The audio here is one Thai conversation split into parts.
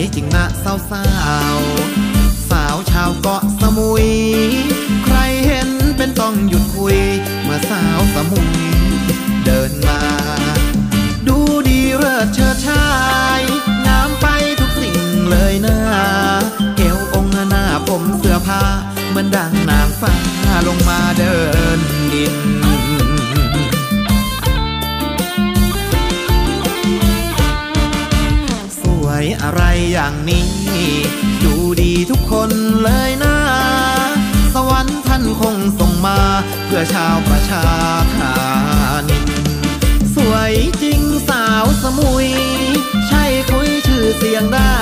จริงนะสาวสาวสาวชาวเกาะสมุยใครเห็นเป็นต้องหยุดคุยเมื่อสาวสมุยเดินมาดูดีเลิศเชิดชายงามไปทุกสิ่งเลยนะเอวองค์หน้าผมเสื้อผ้าเหมือนดังนางฟ้าลงมาเดินดินอะไรอย่างนี้ดูดีทุกคนเลยนะสวรรค์ท่านคงส่งมาเพื่อชาวประชาธานีสวยจริงสาวสมุยใช่คุยชื่อเสียงได้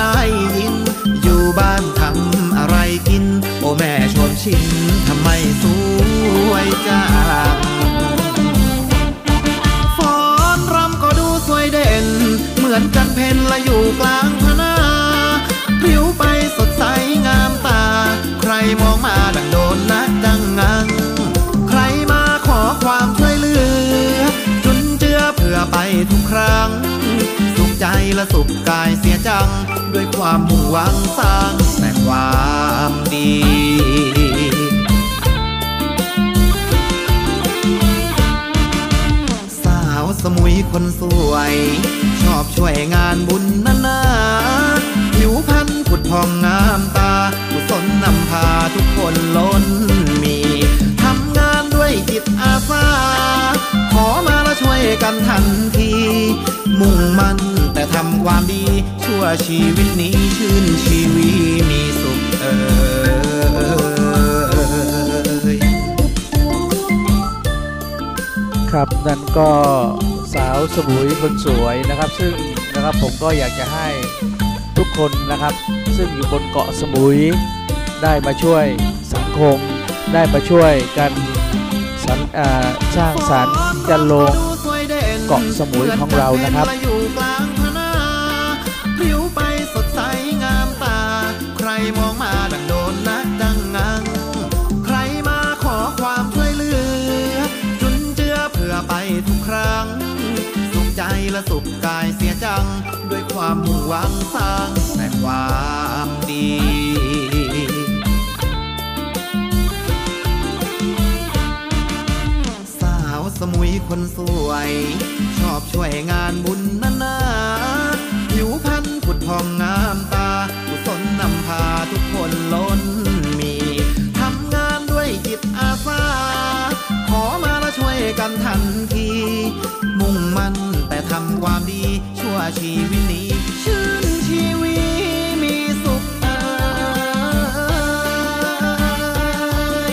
ยินอยู่บ้านทำอะไรกินโอแม่ชมชิมทำไมสวยจังฟ้อนรำก็ดูสวยเด่นเหมือนจันเพนละอยู่กลางพนาพริ้วไปสดใสงามตาใครมองมาดังโดนนะดังงังใครมาขอความช่วยเหลือจุนเจือเผื่อไปทุกครั้งสุขใจและสุขกายเสียจังด้วยความมุ่งหวังสร้างแต่ความดีสาวสมุยคนสวยชอบช่วยงานบุญนานาผิวพรรณผุดพองงามตากุศลนำพาทุกคนล้นมีทำงานด้วยจิตอาสาขอมาแล้วช่วยกันทันทีมุ่งมั่นแต่ทำความดีชั่วชีวิตนี้ชื่นชีวีมีสุขครับนั่นก็สาวสมุยคนสวยนะครับซึ่งนะครับผมก็อยากจะให้ทุกคนนะครับซึ่งอยู่บนเกาะสมุยได้มาช่วยสังคมได้มาช่วยกันสร้างสรรค์จันโลงเกาะสมุยของเรานะครับผิวไปสดใสงามตาใครมองมาดังโดนนะดังงังใครมาขอความช่วยเหลือจุนเจือเผื่อไปทุกครั้งใจและสุขกายเสียจังด้วยความมุ่งหวังสร้างแต่ความดีสาวสมุยคนสวยชอบช่วยงานบุญนานาผิวพรรณผุดพองงามตากุศลนำพาทุกคนล้นมีทำงานด้วยจิตอาสาขอมาแล้วช่วยกันทันทีมุ่งมั่นแต่ทำความดีชั่วชีวิตนี้ชื่นชีวิตมีสุขเอ่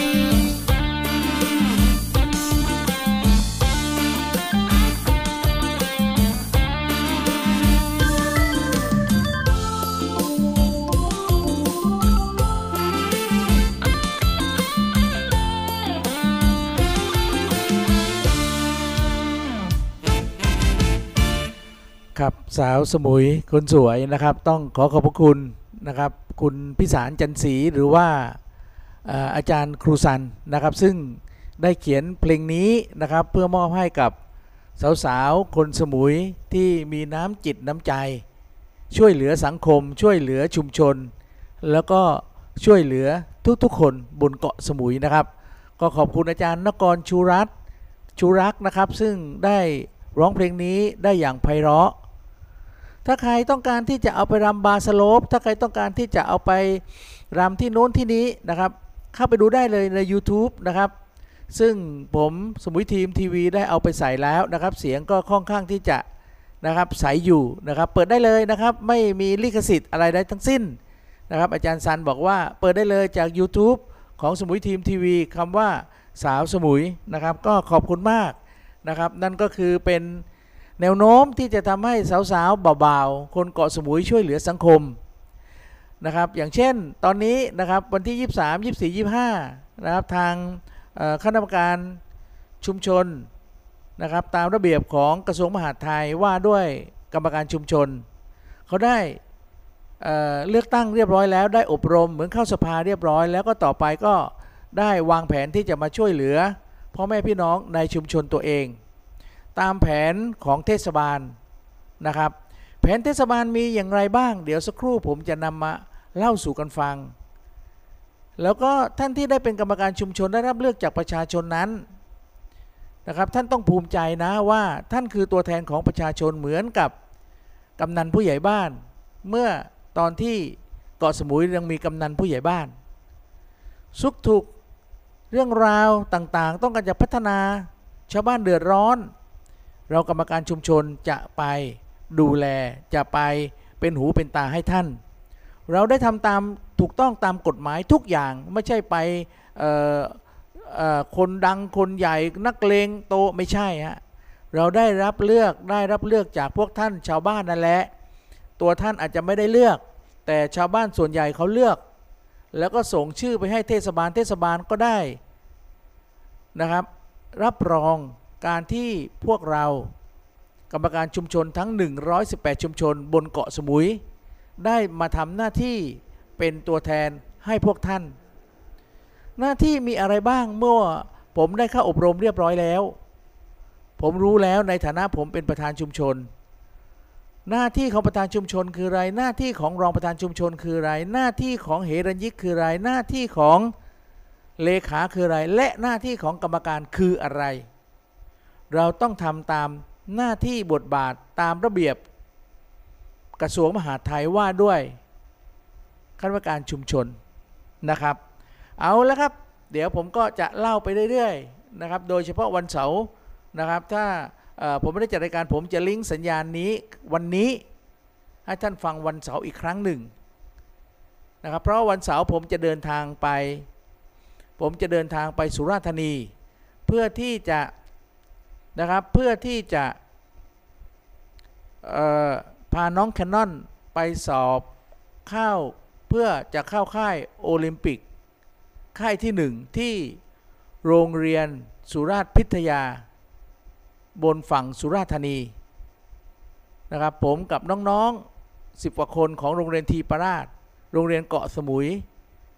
ยครับสาวสมุยคนสวยนะครับต้องขอบพระคุณนะครับคุณพิสารจันทร์ศรีหรือว่าอาจารย์ครูสันนะครับซึ่งได้เขียนเพลงนี้นะครับเพื่อมอบให้กับสาวๆคนสมุยที่มีน้ำจิตน้ำใจช่วยเหลือสังคมช่วยเหลือชุมชนแล้วก็ช่วยเหลือทุกๆคนบนเกาะสมุยนะครับก็ขอบคุณอาจารย์นกรชูรักนะครับซึ่งได้ร้องเพลงนี้ได้อย่างไพเราะถ้าใครต้องการที่จะเอาไปรำบาสโลปถ้าใครต้องการที่จะเอาไปรำที่โน้นที่นี้นะครับเข้าไปดูได้เลยใน YouTube นะครับซึ่งผมสมุยทีมทีวีได้เอาไปใส่แล้วนะครับเสียงก็ค่อนข้างที่จะนะครับใสอยู่นะครับเปิดได้เลยนะครับไม่มีลิขสิทธิ์อะไรใดทั้งสิ้นนะครับอาจารย์ซันบอกว่าเปิดได้เลยจาก YouTube ของสมุยทีมทีวีคำว่าสาวสมุยนะครับก็ขอบคุณมากนะครับนั่นก็คือเป็นแนวโน้มที่จะทำให้สาวๆเบาๆคนเกาะสมุยช่วยเหลือสังคมนะครับอย่างเช่นตอนนี้นะครับวันที่23, 24, 25นะครับทางคณะกรรมการชุมชนนะครับตามระเบียบของกระทรวงมหาดไทยว่าด้วยกรรมการชุมชนเขาได้เลือกตั้งเรียบร้อยแล้วได้อบรมเหมือนเข้าสภาเรียบร้อยแล้วก็ต่อไปก็ได้วางแผนที่จะมาช่วยเหลือพ่อแม่พี่น้องในชุมชนตัวเองตามแผนของเทศบาลนะครับ แผนเทศบาลมีอย่างไรบ้างเดี๋ยวสักครู่ผมจะนำมาเล่าสู่กันฟังแล้วก็ท่านที่ได้เป็นกรรมการชุมชนได้รับเลือกจากประชาชนนั้นนะครับท่านต้องภูมิใจนะว่าท่านคือตัวแทนของประชาชนเหมือนกับกำนันผู้ใหญ่บ้านเมื่อตอนที่เกาะสมุยยังมีกำนันผู้ใหญ่บ้านสุขทุกข์เรื่องราวต่างๆต้องการจะพัฒนาชาวบ้านเดือดร้อนเรากรรมการชุมชนจะไปดูแลจะไปเป็นหูเป็นตาให้ท่านเราได้ทำตามถูกต้องตามกฎหมายทุกอย่างไม่ใช่ไปคนดังคนใหญ่นักเลงโตไม่ใช่ฮะเราได้รับเลือกจากพวกท่านชาวบ้านนั่นแหละตัวท่านอาจจะไม่ได้เลือกแต่ชาวบ้านส่วนใหญ่เขาเลือกแล้วก็ส่งชื่อไปให้เทศบาลก็ได้นะครับรับรองการที่พวกเรากรรมการชุมชนทั้ง118ชุมชนบนเกาะสมุยได้มาทำหน้าที่เป็นตัวแทนให้พวกท่านหน้าที่มีอะไรบ้างเมื่อผมได้เข้าอบรมเรียบร้อยแล้วผมรู้แล้วในฐานะผมเป็นประธานชุมชนหน้าที่ของประธานชุมชนคืออะไรหน้าที่ของรองประธานชุมชนคืออะไรหน้าที่ของเหรัญญิกคืออะไรหน้าที่ของเลขาคืออะไรและหน้าที่ของกรรมการคืออะไรเราต้องทำตามหน้าที่บทบาทตามระเบียบกระทรวงมหาดไทยว่าด้วยคณะกรรมการชุมชนนะครับเอาละครับเดี๋ยวผมก็จะเล่าไปเรื่อยๆนะครับโดยเฉพาะวันเสาร์นะครับถ้าผมไม่ได้จัดรายการผมจะลิงก์สัญญาณนี้วันนี้ให้ท่านฟังวันเสาร์อีกครั้งหนึ่งนะครับเพราะวันเสาร์ผมจะเดินทางไปสุราษฎร์ธานีเพื่อที่จะพาน้องแคนนอนไปสอบเข้าเพื่อจะเข้าค่ายโอลิมปิกค่ายที่1ที่โรงเรียนสุราษฎร์พิทยาบนฝั่งสุราษฎร์ธานีนะครับผมกับน้องๆ10กว่าคนของโรงเรียนทีปราชโรงเรียนเกาะสมุย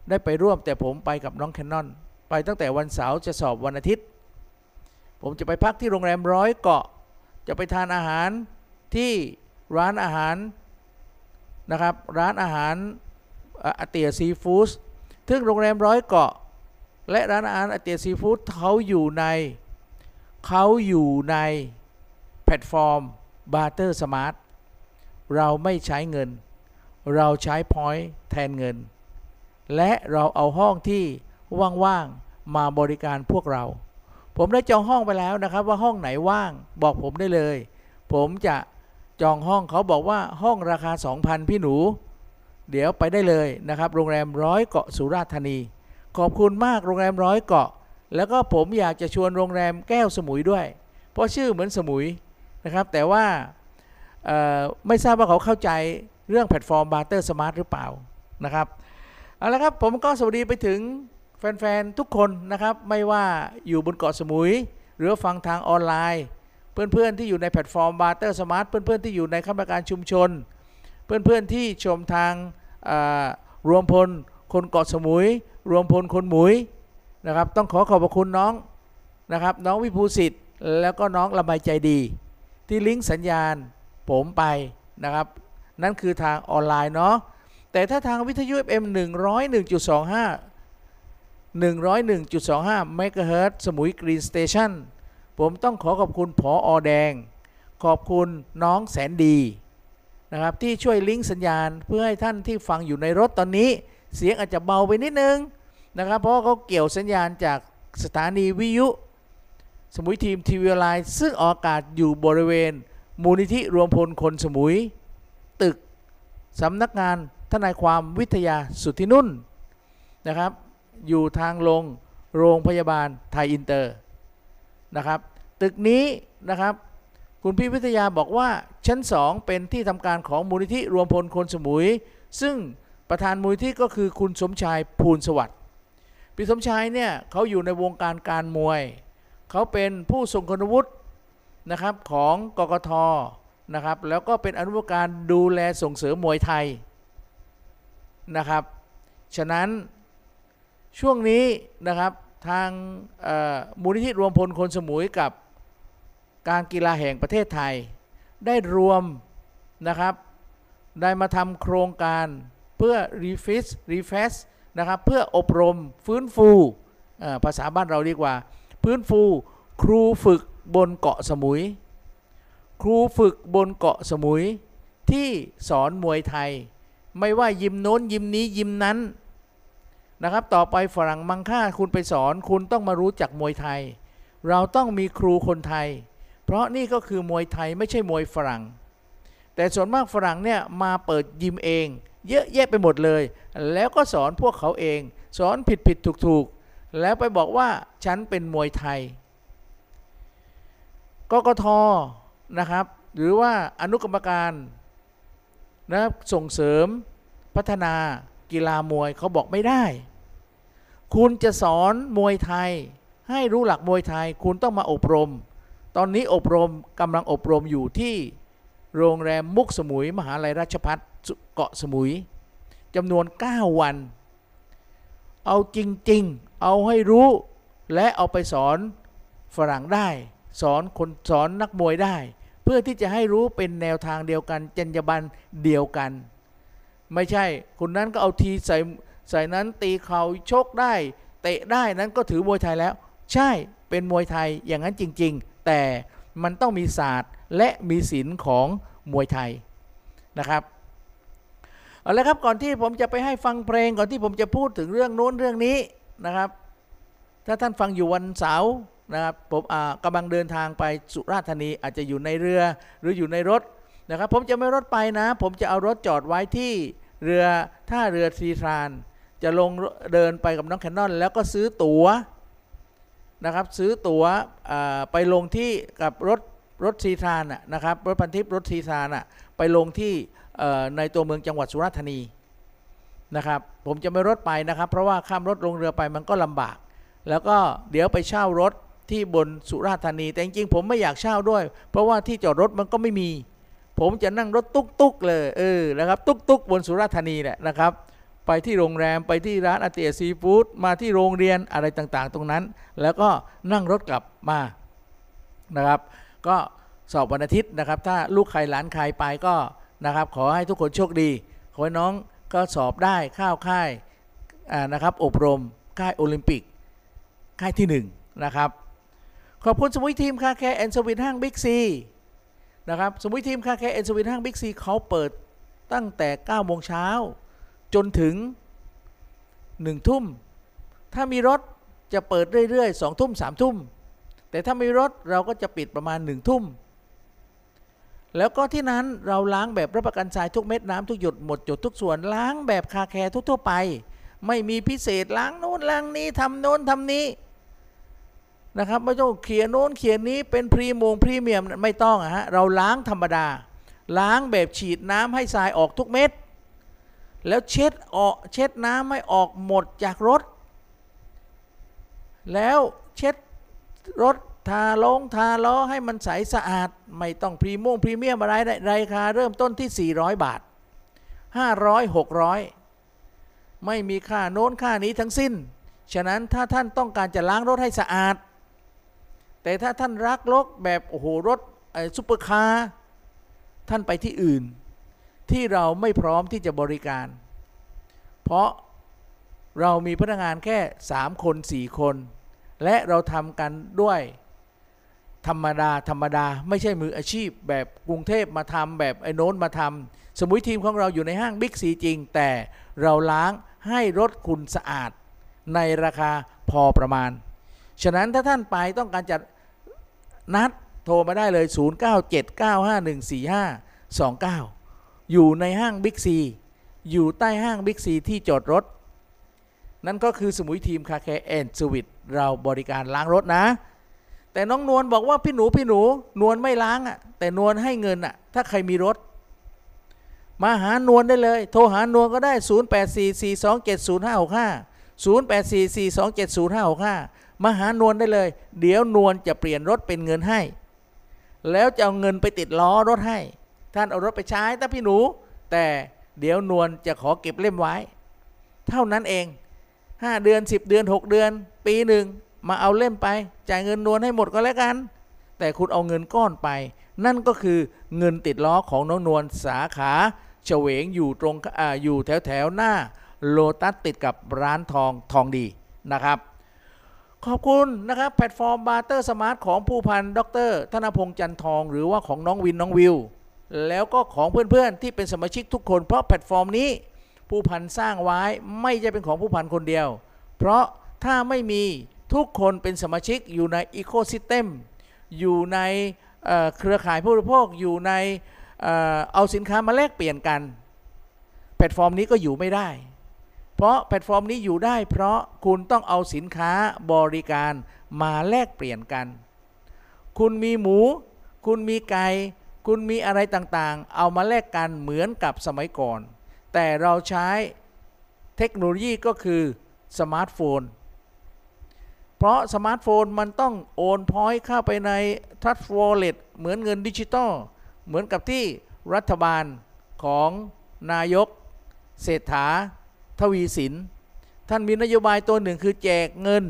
ได้ไปร่วมแต่ผมไปกับน้องแคนนอนไปตั้งแต่วันเสาร์จะสอบวันอาทิตย์ผมจะไปพักที่โรงแรมร้อยเกาะจะไปทานอาหารที่ร้านอาหารนะครับร้านอาหารอาเตียซีฟู้ดซึ่งโรงแรมร้อยเกาะและร้านอาหารอาเตียซีฟู้ดเขาอยู่ในแพลตฟอร์มบาร์เตอร์สมาร์ทเราไม่ใช้เงินเราใช้พอยต์แทนเงินและเราเอาห้องที่ว่างๆมาบริการพวกเราผมได้จองห้องไปแล้วนะครับว่าห้องไหนว่างบอกผมได้เลยผมจะจองห้องเขาบอกว่าห้องราคา 2,000 พี่หนูเดี๋ยวไปได้เลยนะครับโรงแรมร้อยเกาะสุราษฎร์ธานีขอบคุณมากโรงแรมร้อยเกาะแล้วก็ผมอยากจะชวนโรงแรมแก้วสมุยด้วยเพราะชื่อเหมือนสมุยนะครับแต่ว่าไม่ทราบว่าเขาเข้าใจเรื่องแพลตฟอร์มบาร์เตอร์สมาร์ทหรือเปล่านะครับเอาละครับผมก็สวัสดีไปถึงแฟนๆทุกคนนะครับไม่ว่าอยู่บนเกาะสมุยหรือฟังทางออนไลน์เพื่อนๆที่อยู่ในแพลตฟอร์มบาร์เตอร์สมาร์ทเพื่อนๆที่อยู่ในคณะกรรมการชุมชนเพื่อนๆที่ชมทางรวมพลคนเกาะสมุยรวมพลคนหมุยนะครับต้องขอบคุณน้องนะครับน้องวิภูสิทธิ์แล้วก็น้องระบายใจดีที่ลิงก์สัญญาณผมไปนะครับนั่นคือทางออนไลน์เนาะแต่ถ้าทางวิทยุ FM 101.25 เมกะเฮิรตซ์สมุยกรีนสเตชันผมต้องขอบคุณผอ.แดงขอบคุณน้องแสนดีนะครับที่ช่วยลิงก์สัญญาณเพื่อให้ท่านที่ฟังอยู่ในรถตอนนี้เสียงอาจจะเบาไปนิดนึงนะครับเพราะเขาเกี่ยวสัญญาณจากสถานีวิทยุสมุยทีมทีวีไลน์ซึ่งออกอากาศอยู่บริเวณมูลนิธิรวมพลคนสมุยตึกสำนักงานทนายความวิทยาสุทธินุ่นนะครับอยู่ทางลงโรงพยาบาลไทยอินเตอร์นะครับตึกนี้นะครับคุณพี่วิทยาบอกว่าชั้น2เป็นที่ทำการของมูลนิธิรวมพลคนสมุยซึ่งประธานมูลนิธิก็คือคุณสมชายภูลสวัสดิ์พี่สมชายเนี่ยเขาอยู่ในวงการการมวยเขาเป็นผู้ทรงคุณวุฒินะครับของกกท.นะครับแล้วก็เป็นอนุการดูแลส่งเสริมมวยไทยนะครับฉะนั้นช่วงนี้นะครับทางมูลนิธิรวมพลคนสมุยกับการกีฬาแห่งประเทศไทยได้รวม นะครับได้มาทำโครงการเพื่อรีเฟซนะครับเพื่ออบรมฟื้นฟูภาษาบ้านเราดีกว่าฟื้นฟูครูฝึกบนเกาะสมุยครูฝึกบนเกาะสมุยที่สอนมวยไทยไม่ว่ายิมโน้นยิมนี้ยิมนั้นนะครับต่อไปฝรั่งมังค่าคุณไปสอนคุณต้องมารู้จักมวยไทยเราต้องมีครูคนไทยเพราะนี่ก็คือมวยไทยไม่ใช่มวยฝรั่งแต่ส่วนมากฝรั่งเนี่ยมาเปิดยิมเองเยอะแยะไปหมดเลยแล้วก็สอนพวกเขาเองสอนผิดๆถูกๆแล้วไปบอกว่าฉันเป็นมวยไทยกกท.นะครับหรือว่าอนุกรรมการนะส่งเสริมพัฒนากีฬามวยเขาบอกไม่ได้คุณจะสอนมวยไทยให้รู้หลักมวยไทยคุณต้องมาอบรมตอนนี้อบรมกำลังอบรมอยู่ที่โรงแรมมุกสมุยมหาลัยราชภัฏเกาะสมุยจำนวน9วันเอาจริงๆเอาให้รู้และเอาไปสอนฝรั่งได้สอนคนสอนนักมวยได้เพื่อที่จะให้รู้เป็นแนวทางเดียวกันจรรยาบรรณเดียวกันไม่ใช่คนนั้นก็เอาทีใส่นั้นตีเขาชกได้เตะได้นั้นก็ถือมวยไทยแล้วใช่เป็นมวยไทยอย่างนั้นจริงๆแต่มันต้องมีศาสตร์และมีศิลป์ของมวยไทยนะครับเอาละครับก่อนที่ผมจะไปให้ฟังเพลงก่อนที่ผมจะพูดถึงเรื่องโน้นเรื่องนี้นะครับถ้าท่านฟังอยู่วันเสาร์นะครับผมกำลังเดินทางไปสุราษฎร์ธานีอาจจะอยู่ในเรือหรืออยู่ในรถนะครับผมจะไม่รถไปนะผมจะเอารถจอดไว้ที่เรือท่าเรือซีทรานจะลงเดินไปกับน้องแคนนอนแล้วก็ซื้อตั๋วนะครับซื้อตั๋วไปลงที่กับรถซีทรานนะครับรถพันทิพย์รถซีทรานไปลงที่ในตัวเมืองจังหวัดสุราษฎร์ธานีนะครับผมจะไม่รถไปนะครับเพราะว่าข้ามรถลงเรือไปมันก็ลำบากแล้วก็เดี๋ยวไปเช่ารถที่บนสุราษฎร์ธานีแต่จริงๆผมไม่อยากเช่าด้วยเพราะว่าที่จอดรถมันก็ไม่มีผมจะนั่งรถตุ๊กๆเลยนะครับตุ๊กๆบนสุราษฎร์ธานีแหละนะครับไปที่โรงแรมไปที่ร้านอาเตียซีฟู้ดมาที่โรงเรียนอะไรต่างๆตรงนั้นแล้วก็นั่งรถกลับมานะครับก็สอบวันอาทิตย์นะครับถ้าลูกใครหลานใครไปก็นะครับขอให้ทุกคนโชคดีขอให้น้องก็สอบได้เข้าค่ายนะครับอบรมค่ายโอลิมปิกค่ายที่1นะครับขอบคุณสมุยทีมคาแคร์แอนด์เซอร์วิสห้างบิ๊กซีนะครับสมุยทีมคาแคร์แอนด์เซอร์วิสห้างบิ๊กซีเขาเปิดตั้งแต่9โมงเช้าจนถึง1ทุ่มถ้ามีรถจะเปิดเรื่อยๆ2ทุ่ม3ทุ่มแต่ถ้าไม่มีรถเราก็จะปิดประมาณ1ทุ่มแล้วก็ที่นั้นเราล้างแบบรับประกันทรายทุกเม็ดน้ำทุกหยดหมดจดทุกส่วนล้างแบบคาแคร์ทั่วๆไปไม่มีพิเศษล้างโน้นล้างนี้ทำโน้นทำนี้นะครับไม่ต้องเขียนโน้นเขียนนี้เป็นพรีเมียมไม่ต้องฮะเราล้างธรรมดาล้างแบบฉีดน้ำให้ทรายออกทุกเม็ดแล้วเช็ดน้ำให้ออกหมดจากรถแล้วเช็ดรถทาล้อให้มันใสสะอาดไม่ต้องพรีเมียมอะไรราคาเริ่มต้นที่400บาท500 600ไม่มีค่าโน้นค่านี้ทั้งสิ้นฉะนั้นถ้าท่านต้องการจะล้างรถให้สะอาดแต่ถ้าท่านรักรถแบบโอ้โหรถซุปเปอร์คาร์ท่านไปที่อื่นที่เราไม่พร้อมที่จะบริการเพราะเรามีพนักงานแค่3คน4คนและเราทำกันด้วยธรรมดาไม่ใช่มืออาชีพแบบกรุงเทพมาทำแบบไอ้โน้นมาทำสมุยทีมของเราอยู่ในห้างบิ๊กซีจริงแต่เราล้างให้รถคุณสะอาดในราคาพอประมาณฉะนั้นถ้าท่านไปต้องการจัดนัดโทรมาได้เลย0979514529อยู่ในห้างบิ๊กซีอยู่ใต้ห้างบิ๊กซีที่จอดรถนั่นก็คือสมุยทีมคาแคร์แอนด์สวิทเราบริการล้างรถนะแต่น้องนวลบอกว่าพี่หนูนวลไม่ล้างอ่ะแต่นวลให้เงินอ่ะถ้าใครมีรถมาหานวลได้เลยโทรหานวลก็ได้08442705650844270565มาหานวลได้เลยเดี๋ยวนวลจะเปลี่ยนรถเป็นเงินให้แล้วจะเอาเงินไปติดล้อรถให้ท่านเอารถไปใช้ถ้าพี่หนูแต่เดี๋ยวนวลจะขอเก็บเล่มไว้เท่านั้นเอง5เดือน10เดือน6เดือนปีหนึ่งมาเอาเล่มไปจ่ายเงินนวลให้หมดก็แล้วกันแต่คุณเอาเงินก้อนไป นั่นก็คือเงินติดล้อของน้องนวลสาขาเฉวงอยู่แถวหน้าโลตัสติดกับร้านทองดีนะครับขอบคุณนะครับแพลตฟอร์มบาร์เตอร์สมาร์ทของผู้พันดรธนพงษ์จันทองหรือว่าของน้องวินน้องวิวแล้วก็ของเพื่อนๆที่เป็นสมาชิกทุกคนเพราะแพลตฟอร์มนี้ผู้พันสร้างไว้ไม่ใช่เป็นของผู้พันคนเดียวเพราะถ้าไม่มีทุกคนเป็นสมาชิกอยู่ในอีโคซิสเต็มอยู่ในเครือข่ายผู้บริโภคอยู่ในเอาสินค้ามาแลกเปลี่ยนกันแพลตฟอร์มนี้ก็อยู่ไม่ได้เพราะแพลตฟอร์มนี้อยู่ได้เพราะคุณต้องเอาสินค้าบริการมาแลกเปลี่ยนกันคุณมีหมูคุณมีไก่คุณมีอะไรต่างๆเอามาแลกกันเหมือนกับสมัยก่อนแต่เราใช้เทคโนโลยีก็คือสมาร์ทโฟนเพราะสมาร์ทโฟนมันต้องโอนพอยต์เข้าไปในทัชวอลเล็ตเหมือนเงินดิจิตอลเหมือนกับที่รัฐบาลของนายกเศรษฐาทวีสินท่านมีนโยบายตัวหนึ่งคือแจกเงิน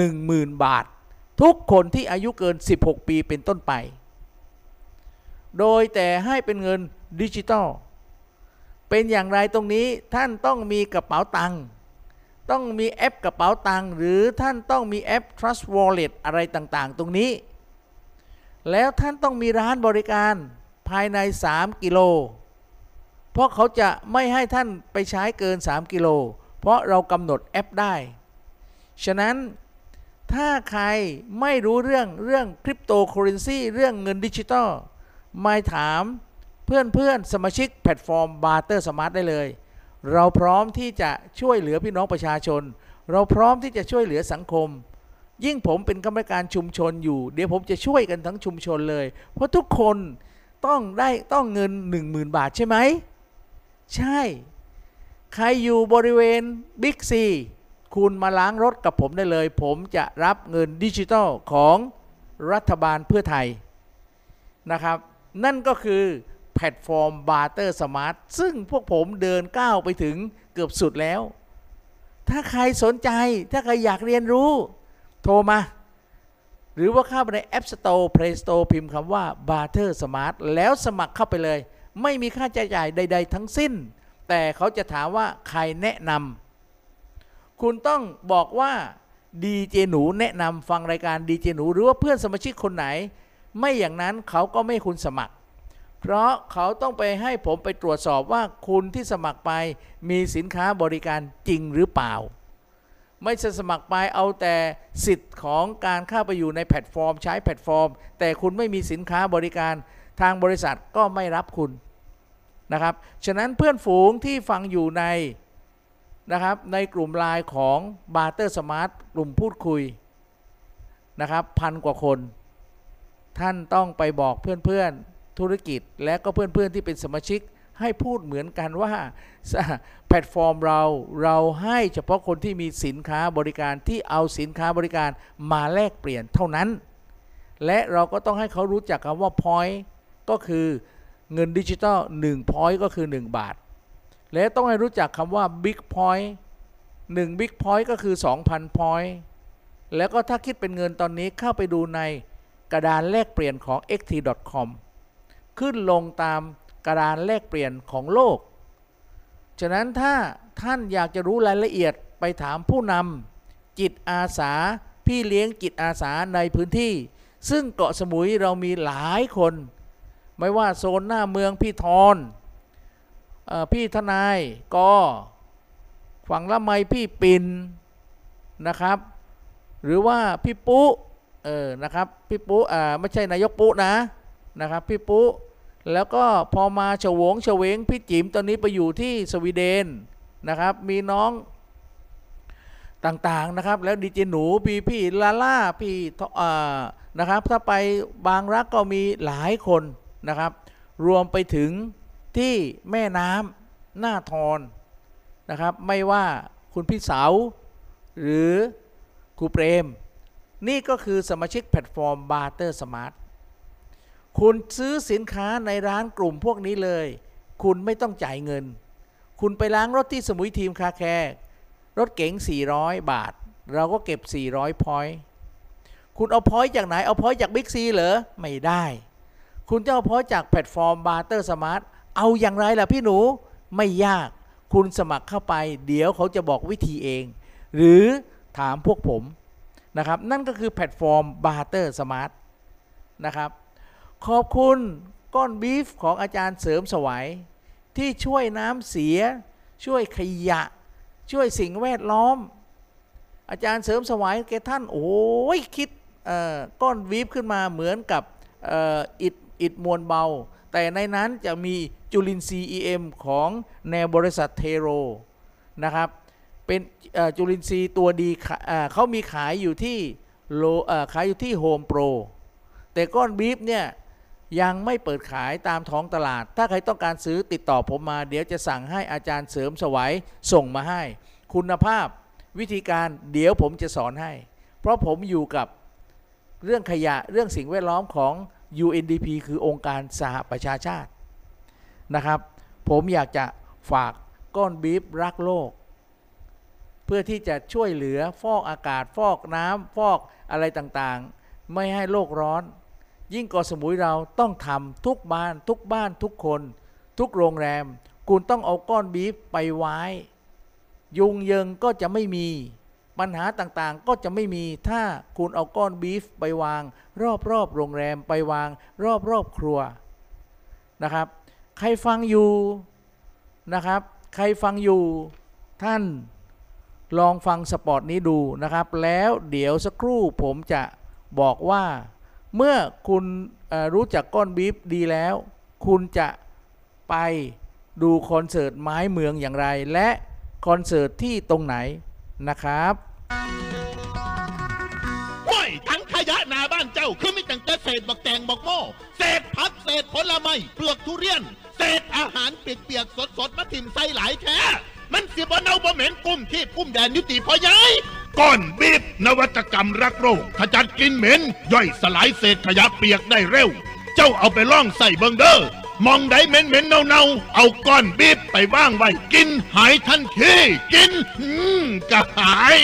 10,000 บาททุกคนที่อายุเกิน16ปีเป็นต้นไปโดยแต่ให้เป็นเงินดิจิตอลเป็นอย่างไรตรงนี้ท่านต้องมีกระเป๋าตังค์ต้องมีแอปกระเป๋าตังค์หรือท่านต้องมีแอป Trust Wallet อะไรต่างๆตรงนี้แล้วท่านต้องมีร้านบริการภายใน3 กิโลเพราะเขาจะไม่ให้ท่านไปใช้เกิน3 กิโลเพราะเรากำหนดแอปได้ฉะนั้นถ้าใครไม่รู้เรื่องคริปโตเคอเรนซีเรื่องเงินดิจิตอลมาถามเพื่อนสมาชิกแพลตฟอร์มบาร์เตอร์สมาร์ทได้เลยเราพร้อมที่จะช่วยเหลือพี่น้องประชาชนเราพร้อมที่จะช่วยเหลือสังคมยิ่งผมเป็นกรรมการชุมชนอยู่เดี๋ยวผมจะช่วยกันทั้งชุมชนเลยเพราะทุกคนต้องเงิน 10,000 บาทใช่ไหมใช่ใครอยู่บริเวณบิ๊กซีคุณมาล้างรถกับผมได้เลยผมจะรับเงินดิจิทัลของรัฐบาลเพื่อไทยนะครับนั่นก็คือแพลตฟอร์มบาร์เตอร์สมาร์ทซึ่งพวกผมเดินก้าวไปถึงเกือบสุดแล้วถ้าใครสนใจถ้าใครอยากเรียนรู้โทรมาหรือว่าเข้าไปใน App Store Play Store พิมพ์คำว่า Barter Smart แล้วสมัครเข้าไปเลยไม่มีค่าใช้จ่ายใดๆทั้งสิ้นแต่เขาจะถามว่าใครแนะนำคุณต้องบอกว่าดีเจหนูแนะนำฟังรายการดีเจหนูหรือว่าเพื่อนสมาชิกคนไหนไม่อย่างนั้นเขาก็ไม่คุณสมัครเพราะเขาต้องไปให้ผมไปตรวจสอบว่าคุณที่สมัครไปมีสินค้าบริการจริงหรือเปล่าไม่ใช่สมัครไปเอาแต่สิทธิ์ของการเข้าไปอยู่ในแพลตฟอร์มใช้แพลตฟอร์มแต่คุณไม่มีสินค้าบริการทางบริษัทก็ไม่รับคุณนะครับฉะนั้นเพื่อนฝูงที่ฟังอยู่ในนะครับในกลุ่มไลน์ของ Barter Smart กลุ่มพูดคุยนะครับ1,000 กว่าคนท่านต้องไปบอกเพื่อนๆธุรกิจและก็เพื่อนๆที่เป็นสมาชิกให้พูดเหมือนกันว่าแพลตฟอร์มเราให้เฉพาะคนที่มีสินค้าบริการที่เอาสินค้าบริการมาแลกเปลี่ยนเท่านั้นและเราก็ต้องให้เขารู้จักคำว่า point ก็คือเงินดิจิตอล1 point ก็คือ1บาทและต้องให้รู้จักคำว่า big point 1 big point ก็คือ 2,000 point แล้วก็ถ้าคิดเป็นเงินตอนนี้เข้าไปดูในกระดานแลกเปลี่ยนของ xt.com ขึ้นลงตามกระดานแลกเปลี่ยนของโลกฉะนั้นถ้าท่านอยากจะรู้รายละเอียดไปถามผู้นำจิตอาสาพี่เลี้ยงจิตอาสาในพื้นที่ซึ่งเกาะสมุยเรามีหลายคนไม่ว่าโซนหน้าเมืองพี่ทอนพี่ทนายก็ฝั่งละไมพี่ปินนะครับหรือว่าพี่ปุ๊นะครับพี่ปุ๊ไม่ใช่นายกปุ๊นะครับพี่ปุ๊แล้วก็พอมาเฉวงพี่จิ๋มตอนนี้ไปอยู่ที่สวีเดนนะครับมีน้องต่างๆนะครับแล้วดีเจหนูพี่ลาล่าพี่นะครับถ้าไปบางรักก็มีหลายคนนะครับรวมไปถึงที่แม่น้ำหน้าทอนนะครับไม่ว่าคุณพี่เสาหรือครูเปรมนี่ก็คือสมาชิกแพลตฟอร์ม Barter Smartคุณซื้อสินค้าในร้านกลุ่มพวกนี้เลยคุณไม่ต้องจ่ายเงินคุณไปล้างรถที่สมุยทีมคาแคร์รถเก๋ง400 บาทเราก็เก็บ400 พอยต์ คุณเอาพอยต์จากไหนเอาพอยต์จากบิ๊กซีเหรอไม่ได้คุณจะเอาพอยต์จากแพลตฟอร์มบาร์เตอร์สมาร์ทเอาอย่างไรล่ะพี่หนูไม่ยากคุณสมัครเข้าไปเดี๋ยวเขาจะบอกวิธีเองหรือถามพวกผมนะครับนั่นก็คือแพลตฟอร์มบาร์เตอร์สมาร์ทนะครับขอบคุณก้อนบีฟของอาจารย์เสริมสวัยที่ช่วยน้ำเสียช่วยขยะช่วยสิ่งแวดล้อมอาจารย์เสริมสวัยแกท่านโอ้ยคิดก้อนบีฟขึ้นมาเหมือนกับอิฐมวลเบาแต่ในนั้นจะมีจุลินทรีย์ EM ของแนวบริษัทเทโรนะครับเป็นจุลินทรีย์ตัวดีเขามีขายอยู่ที่โฮมโปรแต่ก้อนบีฟเนี่ยยังไม่เปิดขายตามท้องตลาดถ้าใครต้องการซื้อติดต่อผมมาเดี๋ยวจะสั่งให้อาจารย์เสริมสวัยส่งมาให้คุณภาพวิธีการเดี๋ยวผมจะสอนให้เพราะผมอยู่กับเรื่องขยะเรื่องสิ่งแวดล้อมของ UNDP คือองค์การสหประชาชาตินะครับผมอยากจะฝากก้อนบีฟรักโลกเพื่อที่จะช่วยเหลือฟอกอากาศฟอกน้ำฟอกอะไรต่างๆไม่ให้โลกร้อนยิ่งเกาะสมุยเราต้องทำทุกบ้านทุกบ้านทุกคนทุกโรงแรมคุณต้องเอาก้อนบีฟไปไว้ยุงเยิงก็จะไม่มีปัญหาต่างๆก็จะไม่มีถ้าคุณเอาก้อนบีฟไปวางรอบๆโรงแรมไปวางรอบๆครัวนะครับใครฟังอยู่นะครับใครฟังอยู่ท่านลองฟังสปอตนี้ดูนะครับแล้วเดี๋ยวสักครู่ผมจะบอกว่าเมื่อคุณรู้จักก้อนบีฟดีแล้วคุณจะไปดูคอนเสิร์ตไม้เมืองอย่างไรและคอนเสิร์ตที่ตรงไหนนะครับว้ายทั้งขยะหน้าบ้านเจ้าคือมีตั้งแต่เศษบักแตงบักหม้อเศษผักเศษผลไม้เปลือกทุเรียนเศษอาหารเปียกๆสดๆมาถิ่มใส่หลายแค่มันสิบ่เน่าบ่เหม็นกุ้มที่กุ้มแดนยุติพ่อใหญ่ก้อนบีฟนวัตกรรมรักโรคขจัดกลิ่นเหม็นย่อยสลายเศษขยะเปียกได้เร็วเจ้าเอาไปล่องใส่เบิงเด้อมองได้เหม็นเหม็นเน่าเอาก้อนบีฟไปว่างไว้กินหายทันทีกินก็หาย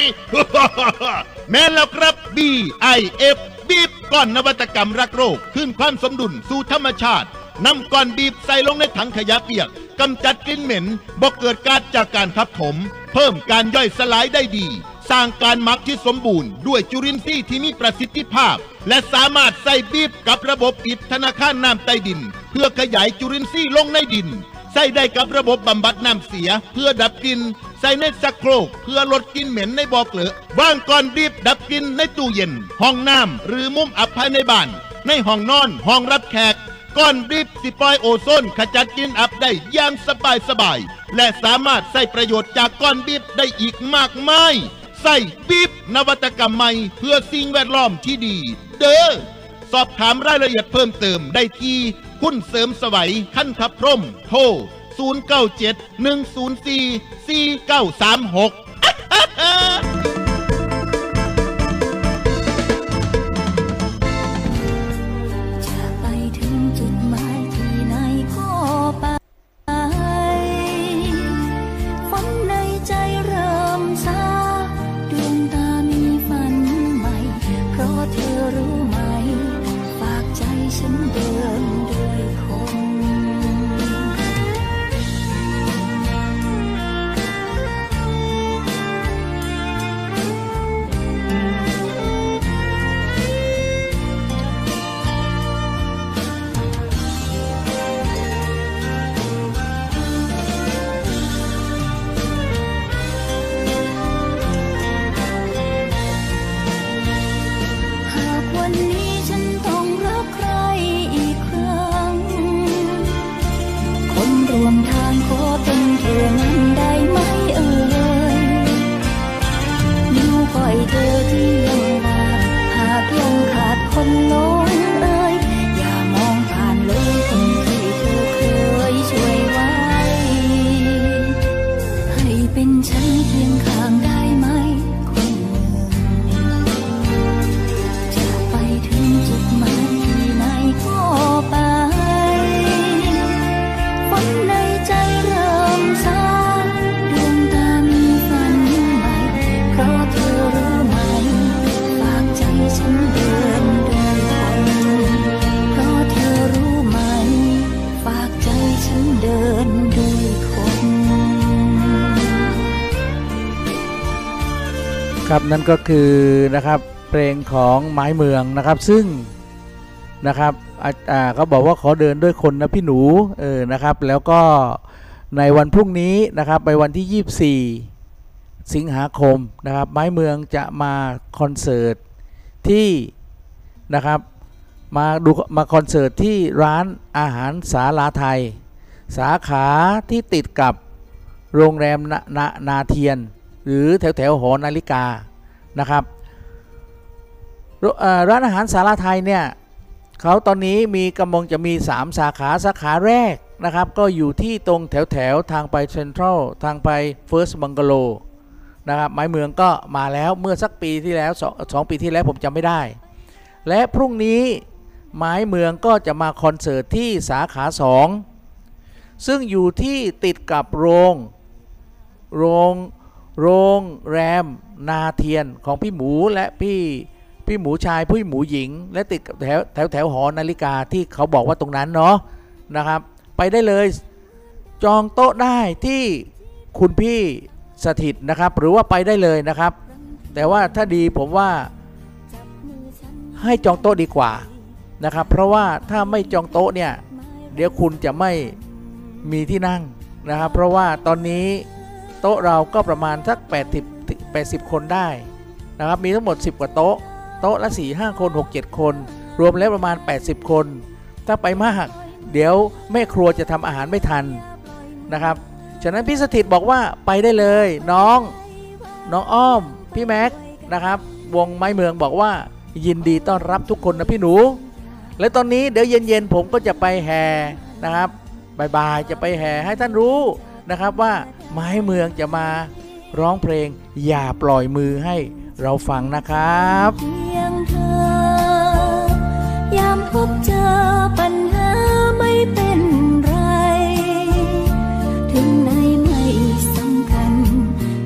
แม่แล้วครับ BIF บีฟก้อนนวัตกรรมรักโรคคืนความสมดุลสู่ธรรมชาตินำก้อนบีฟใส่ลงในถังขยะเปียกกำจัดกลิ่นเหม็นบ่เกิดก๊าซจากการทับถมเพิ่มการย่อยสลายได้ดีสร้างการหมักที่สมบูรณ์ด้วยจุลินทรีย์ที่มีประสิทธิภาพและสามารถใส่บีบกับระบบปิดธนาคารน้ำใต้ดินเพื่อขยายจุลินทรีย์ลงในดินใส่ได้กับระบบบำบัดน้ำเสียเพื่อดับกลิ่นใส่ในชักโครกเพื่อลดกลิ่นเหม็นในบ่อเกลือวางก้อนบีบดับกลิ่นในตู้เย็นห้องน้ำหรือมุมอับภายในบ้านในห้องนอนห้องรับแขกก้อนบีบสิปล่อยโอโซนขจัดกลิ่นอับได้อย่างสบายและสามารถใช้ประโยชน์จากก้อนบีบได้อีกมากมายใส่บีบนวัตกรรมใหม่เพื่อสิ่งแวดล้อมที่ดีเด้อสอบถามรายละเอียดเพิ่มเติมได้ที่คุณเสริมสวัยขันธพรหมโทร0971044936 ฉันเดินด้วยคนครับนั่นก็คือนะครับเพลงของไม้เมืองนะครับซึ่งนะครับเขาบอกว่าขอเดินด้วยคนนะพี่หนูนะครับแล้วก็ในวันพรุ่งนี้นะครับไปวันที่24สิงหาคมนะครับไม้เมืองจะมาคอนเสิร์ตที่นะครับมาคอนเสิร์ตที่ร้านอาหารศาลาไทยสาขาที่ติดกับโรงแรมนาเทียนหรือแถวแถวหอนาฬิกานะครับร้านอาหารศาลาไทยเนี่ยเขาตอนนี้มีกำลังจะมี3สาขาสาขาแรกนะครับก็อยู่ที่ตรงแถวแถวทางไปเซ็นทรัลทางไปเฟิร์สบังกะโลนะครับไม้เมืองก็มาแล้วเมื่อสักปีที่แล้ว2 ปีที่แล้วผมจำไม่ได้และพรุ่งนี้ไม้เมืองก็จะมาคอนเสิร์ตที่สาขา2ซึ่งอยู่ที่ติดกับโรงแรมนาเทียนของพี่หมูและพี่หมูชายพี่หมูหญิงและติดกับแถวหอนาฬิกาที่เขาบอกว่าตรงนั้นเนาะนะครับไปได้เลยจองโต๊ะได้ที่คุณพี่สถิตนะครับหรือว่าไปได้เลยนะครับแต่ว่าถ้าดีผมว่าให้จองโต๊ะดีกว่านะครับเพราะว่าถ้าไม่จองโต๊ะเนี่ยเดี๋ยวคุณจะไม่มีที่นั่งนะครับเพราะว่าตอนนี้โต๊ะเราก็ประมาณสัก80คนได้นะครับมีทั้งหมด10กว่าโต๊ะละ 4-5 คน 6-7 คนรวมแล้วประมาณ80คนถ้าไปมากเดี๋ยวแม่ครัวจะทำอาหารไม่ทันนะครับฉะนั้นพี่สถิตบอกว่าไปได้เลยน้องอ้อมพี่แม็กนะครับวงไม้เมืองบอกว่ายินดีต้อนรับทุกคนนะพี่หนูและตอนนี้เดี๋ยวเย็นๆผมก็จะไปแห่นะครับบ่ายๆจะไปแห่ให้ท่านรู้นะครับว่าไม้เมืองจะมาร้องเพลงอย่าปล่อยมือให้เราฟังนะครับเพียงเธอยามพบเจอปัญหาไม่เป็นไรถึงไหนไม่สำคัญ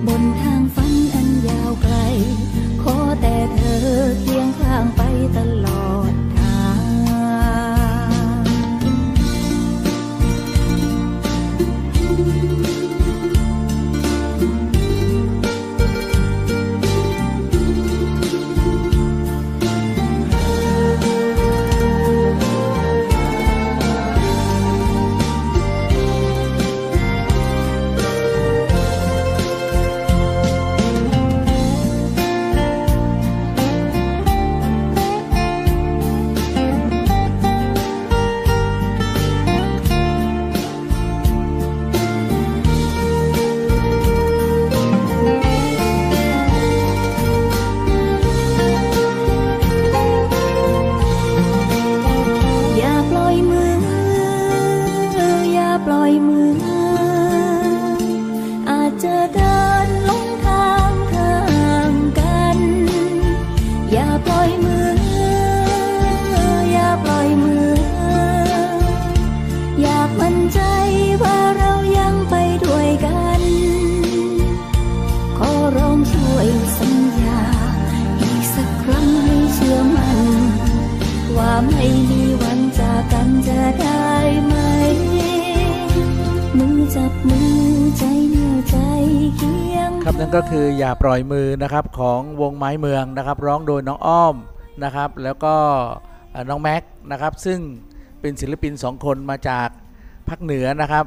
บนทางฝันอันยาวไกลขอแต่เธอเคียงข้างไปตลอดทางครับนั่นก็คืออย่าปล่อยมือนะครับของวงไม้เมืองนะครับร้องโดยน้องอ้อมนะครับแล้วก็น้องแม็กนะครับซึ่งเป็นศิลปิน2คนมาจากภาคเหนือนะครับ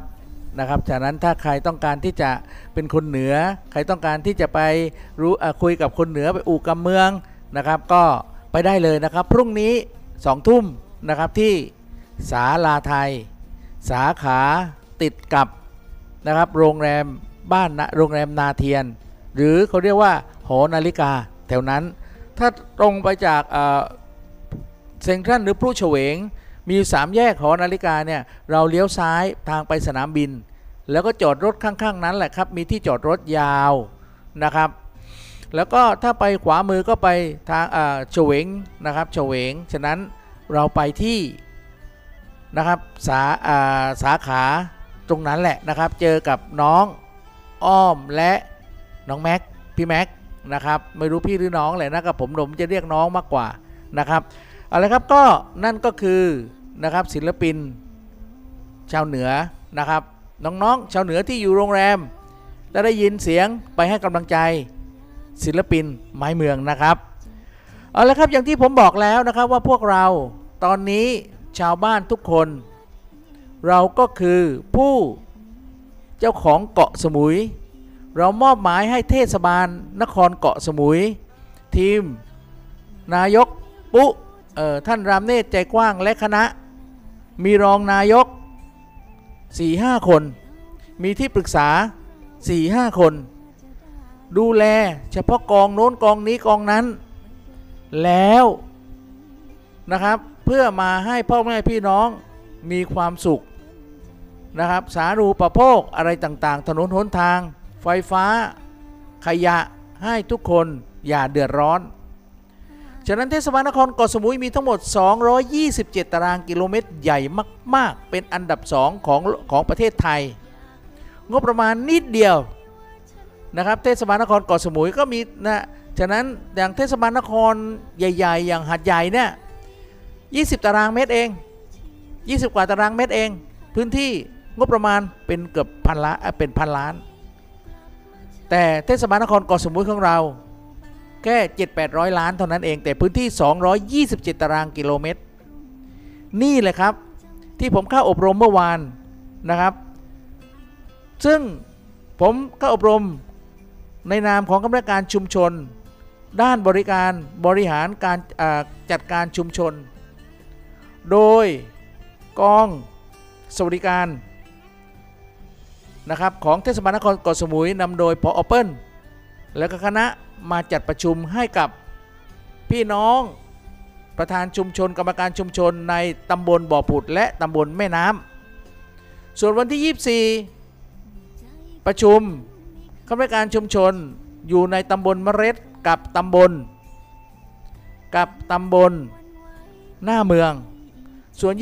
ฉะนั้นถ้าใครต้องการที่จะเป็นคนเหนือใครต้องการที่จะไปรู้คุยกับคนเหนือไปอู่กำเมืองนะครับก็ไปได้เลยนะครับพรุ่งนี้ 20:00 น.นะครับที่ศาลาไทยสาขาติดกับนะครับโรงแรมนาเทียนหรือเขาเรียกว่าหอนาฬิกาแถวนั้นถ้าตรงไปจากเซ็นทรัลหรือพลูเฉวงมี3แยกหอนาฬิกาเนี่ยเราเลี้ยวซ้ายทางไปสนามบินแล้วก็จอดรถข้างๆนั้นแหละครับมีที่จอดรถยาวนะครับแล้วก็ถ้าไปขวามือก็ไปทางเฉวงนะครับเฉวงฉะนั้นเราไปที่นะครับสาขาตรงนั้นแหละนะครับเจอกับน้องอ้อมและน้องแม็กพี่แม็กนะครับไม่รู้พี่หรือน้องแหละนะครับผมจะเรียกน้องมากกว่านะครับเอาละครับก็นั่นก็คือนะครับศิลปิน ชาวเหนือนะครับน้องๆชาวเหนือที่อยู่โรงแรมและได้ยินเสียงไปให้กำลังใจศิลปินไม้เมืองนะครับเอาละครับอย่างที่ผมบอกแล้วนะครับว่าพวกเราตอนนี้ชาวบ้านทุกคนเราก็คือผู้เจ้าของเกาะสมุยเรามอบหมายให้เทศบาลนครเกาะสมุยทีมนายกปุ๊ท่านรามเนตรใจกว้างและคณะมีรองนายก 4-5 คนมีที่ปรึกษา 4-5 คนดูแลเฉพาะกองโน้นกองนี้กองนั้นแล้วนะครับเพื่อมาให้พ่อแม่พี่น้องมีความสุขนะครับสาธารณูปโภคอะไรต่างๆถนนหนทางไฟฟ้าขยะให้ทุกคนอย่าเดือดร้อนฉะนั้นเทศบาลนครเกาะสมุยมีทั้งหมด227ตารางกิโลเมตรใหญ่มากๆเป็นอันดับ2ของประเทศไทยงบประมาณนิดเดียวนะครับเทศบาลนครเกาะสมุยก็มีนะฉะนั้นอย่างเทศบาลนครใหญ่ๆอย่างหาดใหญ่เนี่ย20ตารางเมตรเอง20กว่าตารางเมตรเองพื้นที่งบประมาณเป็นเกือบพันล้านเป็นพันล้านแต่เทศบาลนครเกาะสมุยของเราแค่ 700-800 ล้านเท่านั้นเองแต่พื้นที่227ตารางกิโลเมตรนี่แหละครับที่ผมเข้าอบรมเมื่อวานนะครับซึ่งผมเข้าอบรมในนามของคณะกรรมการชุมชนด้านบริหารการจัดการชุมชนโดยกองสวัสดิการนะครับของเทศบาลนครเกาะสมุยนำโดยผอ.เปิ้ลและก็คณะมาจัดประชุมให้กับพี่น้องประธานชุมชนกรรมการชุมชนในตำบลบ่อผุดและตำบลแม่น้ำส่วนวันที่24ประชุมคณะกรรมการชุมชนอยู่ในตำบลมะเร็ดกับตำบลหน้าเมืองส่วน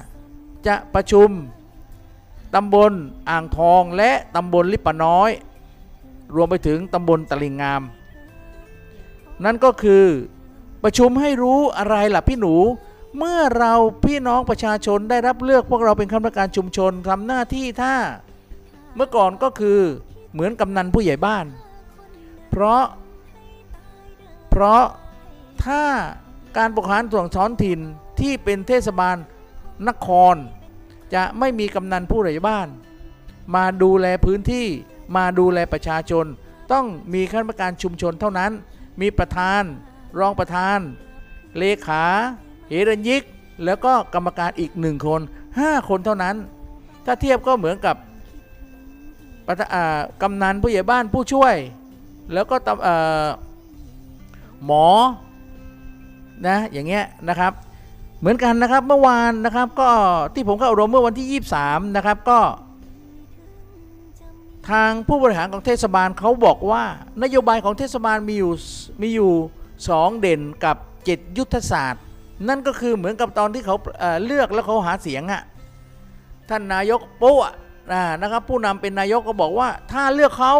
25จะประชุมตำบลอ่างทองและตำบลลิปะน้อยรวมไปถึงตำบลตะลิงงามนั่นก็คือประชุมให้รู้อะไรล่ะพี่หนูเมื่อเราพี่น้องประชาชนได้รับเลือกพวกเราเป็นคณะกรรมการชุมชนทำหน้าที่ถ้าเมื่อก่อนก็คือเหมือนกำนันผู้ใหญ่บ้านเพราะถ้าการปกครองส่วนท้องถิ่นที่เป็นเทศบาลนครจะไม่มีกำนันผู้ใหญ่บ้านมาดูแลพื้นที่มาดูแลประชาชนต้องมีคณะกรรมการชุมชนเท่านั้นมีประธานรองประธานเลขาเฮรัญญิกแล้วก็กรรมการอีก1คน5คนเท่านั้นถ้าเทียบก็เหมือนกับกำนันผู้ใหญ่บ้านผู้ช่วยแล้วก็หมอนะอย่างเงี้ยนะครับเหมือนกันนะครับเมื่อวานนะครับก็ที่ผมก็อบรมเมื่อวันที่23นะครับก็ทางผู้บริหารของเทศบาลเขาบอกว่านโยบายของเทศบาลมีอยู่2เด่นกับ7ยุทธศาสตร์นั่นก็คือเหมือนกับตอนที่เขาเลือกแล้วเขาหาเสียงอ่ะท่านนายกปุ๊นะครับผู้นำเป็นนายกก็บอกว่าถ้าเลือกเขา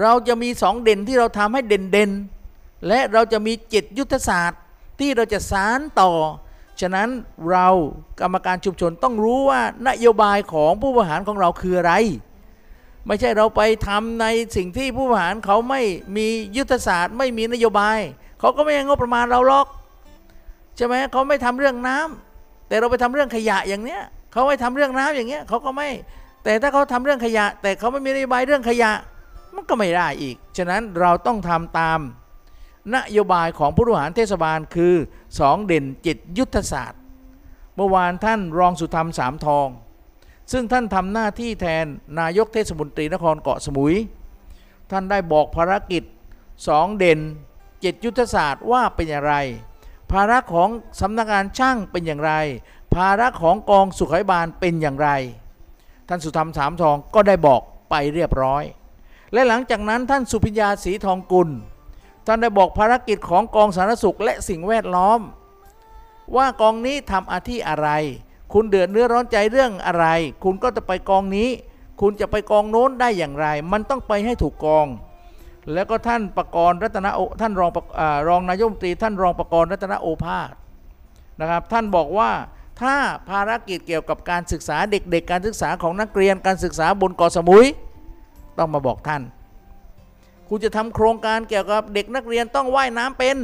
เราจะมี2เด่นที่เราทำให้เด่นและเราจะมี7ยุทธศาสตร์ที่เราจะสานต่อฉะนั้นเรากรรมการชุมชนต้องรู้ว่านโยบายของผู้บริหารของเราคืออะไรไม่ใช่เราไปทำในสิ่งที่ผู้บริหารเขาไม่มียุทธศาสตร์ไม่มีนโยบายเขาก็ไม่ให้งบประมาณเราหรอกใช่ไหมเขาไม่ทำเรื่องน้ำแต่เราไปทำเรื่องขยะอย่างเนี้ยเขาไม่ทำเรื่องน้ำอย่างเนี้ยเขาก็ไม่แต่ถ้าเขาทำเรื่องขยะแต่เขาไม่มีนโยบายเรื่องขยะมันก็ไม่ได้อีกฉะนั้นเราต้องทำตามนโยบายของผู้บริหารเทศบาลคือ2เด่น7ยุทธศาสตร์เมื่อวานท่านรองสุธรรมสามทองซึ่งท่านทำหน้าที่แทนนายกเทศมนตรีนครเกาะสมุยท่านได้บอกภารกิจ2เด่น7ยุทธศาสตร์ว่าเป็นอย่างไรภาระของสำนักงานช่างเป็นอย่างไรภาระของกองสุขาภิบาลเป็นอย่างไรท่านสุธรรมสามทองก็ได้บอกไปเรียบร้อยและหลังจากนั้นท่านสุพิญญาศรีทองกุลท่านได้บอกภารกิจของกองสาธารณสุขและสิ่งแวดล้อมว่ากองนี้ทำอาชีพอะไรคุณเดือดเนื้อร้อนใจเรื่องอะไรคุณก็จะไปกองนี้คุณจะไปกองโน้นได้อย่างไรมันต้องไปให้ถูกกองแล้วก็ท่านปกรณ์รัตนโอท่านรองนายกรัฐมนตรีท่านรองปกรณ์รัตนโอภาสนะครับท่านบอกว่า ถ้าภารกิจเกี่ยวกับการศึกษาเด็กๆการศึกษาของนักเรียนการศึกษาบนเกาะสมุยต้องมาบอกท่านคุณจะทำโครงการเกี่ยวกับเด็กนักเรียนต้องว่ายน้ำเป็น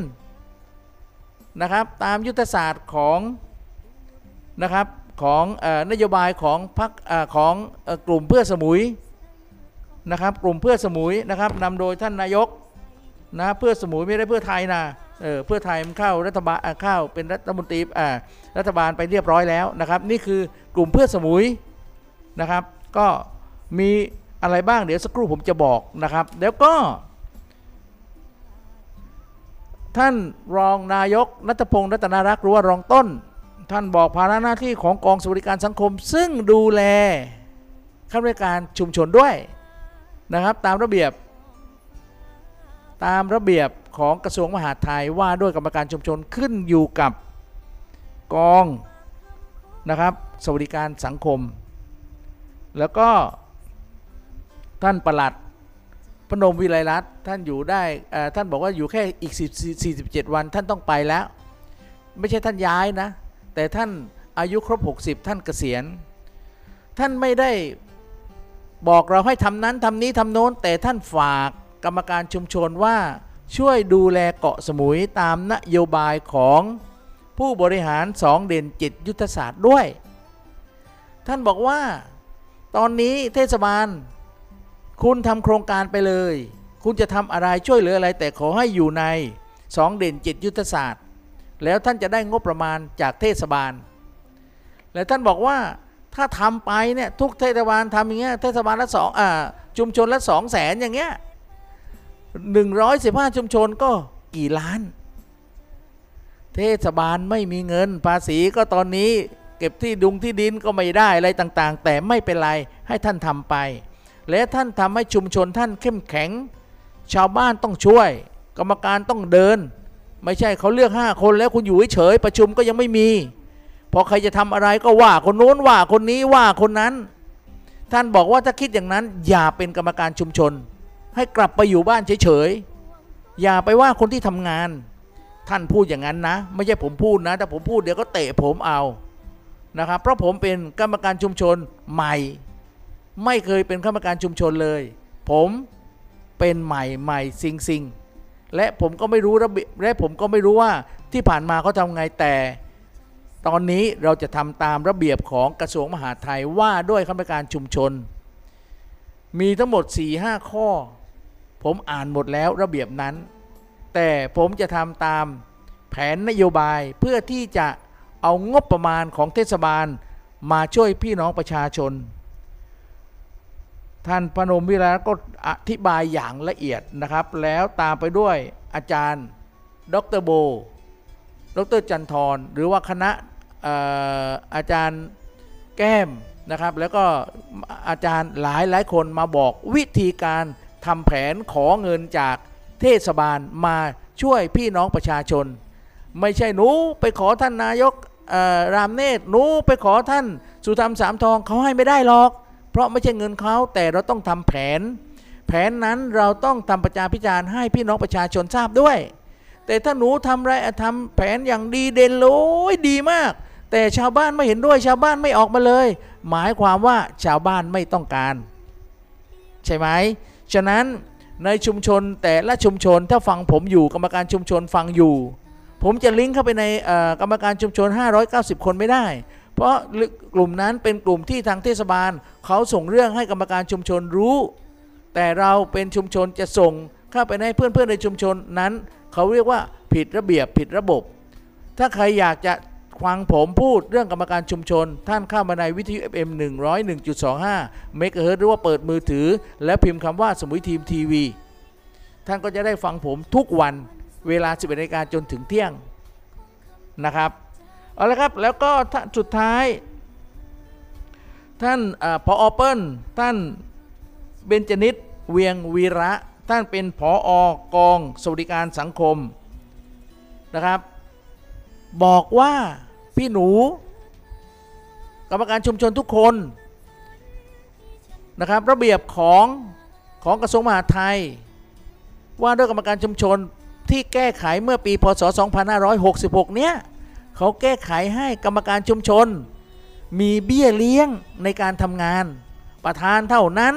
นะครับตามยุทธศาสตร์ของนะครับของนโยบายของพรรคของกลุ่มเพื่อสมุยนะครับกลุ่มเพื่อสมุยนะครับนำโดยท่านนายกนะเพื่อสมุยไม่ได้เพื่อไทยนะเพื่อไทยมันเข้ารัฐบาลเข้าเป็นรัฐมนตรีรัฐบาลไปเรียบร้อยแล้วนะครับนี่คือกลุ่มเพื่อสมุยนะครับก็มีอะไรบ้างเดี๋ยวสักครู่ผมจะบอกนะครับแล้วก็ท่านรองนายกณัฐพงษ์รัตนรักษ์หรือว่ารองต้นท่านบอกภาระหน้าที่ของกองสวัสดิการสังคมซึ่งดูแลข้าราชการชุมชนด้วยนะครับตามระเบียบของกระทรวงมหาดไทยว่าด้วยกรรมการชุมชนขึ้นอยู่กับกองนะครับสวัสดิการสังคมแล้วก็ท่านปลัดพนมวิไลรัตน์ท่านอยู่ได้ท่านบอกว่าอยู่แค่อีก47วันท่านต้องไปแล้วไม่ใช่ท่านย้ายนะแต่ท่านอายุครบ60ท่านเกษียณท่านไม่ได้บอกเราให้ทำนั้นทำนี้ทำโน้นแต่ท่านฝากกรรมการชุมชนว่าช่วยดูแลเกาะสมุยตามนโยบายของผู้บริหาร2เด่น7ยุทธศาสตร์ด้วยท่านบอกว่าตอนนี้เทศบาลคุณทำโครงการไปเลยคุณจะทำอะไรช่วยเหลืออะไรแต่ขอให้อยู่ใน2เด่น7ยุทธศาสตร์แล้วท่านจะได้งบประมาณจากเทศบาลและท่านบอกว่าถ้าทำไปเนี่ยทุกเทศบาลทำอย่างเงี้ยเทศบาลละชุมชนละ 200,000 อย่างเงี้ย115ชุมชนก็กี่ล้านเทศบาลไม่มีเงินภาษีก็ตอนนี้เก็บที่ดุงที่ดินก็ไม่ได้อะไรต่างๆแต่ไม่เป็นไรให้ท่านทำไปและท่านทำให้ชุมชนท่านเข้มแข็งชาวบ้านต้องช่วยกรรมการต้องเดินไม่ใช่เขาเลือก5คนแล้วคุณอยู่เฉยๆประชุมก็ยังไม่มีพอใครจะทำอะไรก็ว่าคนโน้นว่าคนนี้ว่าคนนั้นท่านบอกว่าถ้าคิดอย่างนั้นอย่าเป็นกรรมการชุมชนให้กลับไปอยู่บ้านเฉยๆอย่าไปว่าคนที่ทำงานท่านพูดอย่างนั้นนะไม่ใช่ผมพูดนะแต่ผมพูดเดี๋ยวก็เตะผมเอานะครับเพราะผมเป็นกรรมการชุมชนใหม่ไม่เคยเป็นกรรมการชุมชนเลยผมเป็นใหม่ซิงและผมก็ไม่รู้ระเบียบและผมก็ไม่รู้ว่าที่ผ่านมาเขาทำไงแต่ตอนนี้เราจะทำตามระเบียบของกระทรวงมหาดไทยว่าด้วยคณะกรรมการชุมชนมีทั้งหมด 4-5 ข้อผมอ่านหมดแล้วระเบียบนั้นแต่ผมจะทำตามแผนนโยบายเพื่อที่จะเอางบประมาณของเทศบาลมาช่วยพี่น้องประชาชนท่านพนมวิไลรัตน์ก็อธิบายอย่างละเอียดนะครับแล้วตามไปด้วยอาจารย์ดร.โบดร.จันทรหรือว่าคณะอาจารย์แก้มนะครับแล้วก็อาจารย์หลายคนมาบอกวิธีการทำแผนขอเงินจากเทศบาลมาช่วยพี่น้องประชาชนไม่ใช่หนูไปขอท่านนายกรามเนตรหนูไปขอท่านสุธรรมสามทองเขาให้ไม่ได้หรอกเพราะไม่ใช่เงินเขาแต่เราต้องทำแผนนั้นเราต้องทำประชาพิจารณ์ให้พี่น้องประชาชนทราบด้วยแต่ถ้าหนูทำไรทำแผนอย่างดีเด่นเลยดีมากแต่ชาวบ้านไม่เห็นด้วยชาวบ้านไม่ออกมาเลยหมายความว่าชาวบ้านไม่ต้องการใช่ไหมฉะนั้นในชุมชนแต่ละชุมชนถ้าฟังผมอยู่กรรมการชุมชนฟังอยู่ผมจะลิงก์เข้าไปในกรรมการชุมชน590คนไม่ได้เพราะกลุ่มนั้นเป็นกลุ่มที่ทางเทศบาลเขาส่งเรื่องให้กรรมการชุมชนรู้แต่เราเป็นชุมชนจะส่งเข้าไปให้เพื่อนๆในชุมชนนั้นเขาเรียกว่าผิดระเบียบผิดระบบถ้าใครอยากจะฟังผมพูดเรื่องกรรมการชุมชนท่านเข้ามาในวิทยุ FM 101.25 เมกะเฮิรตซ์หรือว่าเปิดมือถือและพิมพ์คำว่าสมุยทีมทีวีท่านก็จะได้ฟังผมทุกวันเวลา 11:00 นจนถึงเที่ยงนะครับเอาละครับแล้วก็สุดท้ายท่านผอ.เปิ้ลท่านเบญจนิตเวียงวีระท่านเป็นผอกองสวัสดิการสังคมนะครับบอกว่าพี่หนูกรรมการชุมชนทุกคนนะครับระเบียบของกระทรวงมหาดไทยว่าด้วยกรรมการชุมชนที่แก้ไขเมื่อปีพ.ศ. 2566เนี้ย เขาแก้ไขให้กรรมการชุมชนมีเบี้ยเลี้ยงในการทำงานประธานเท่านั้น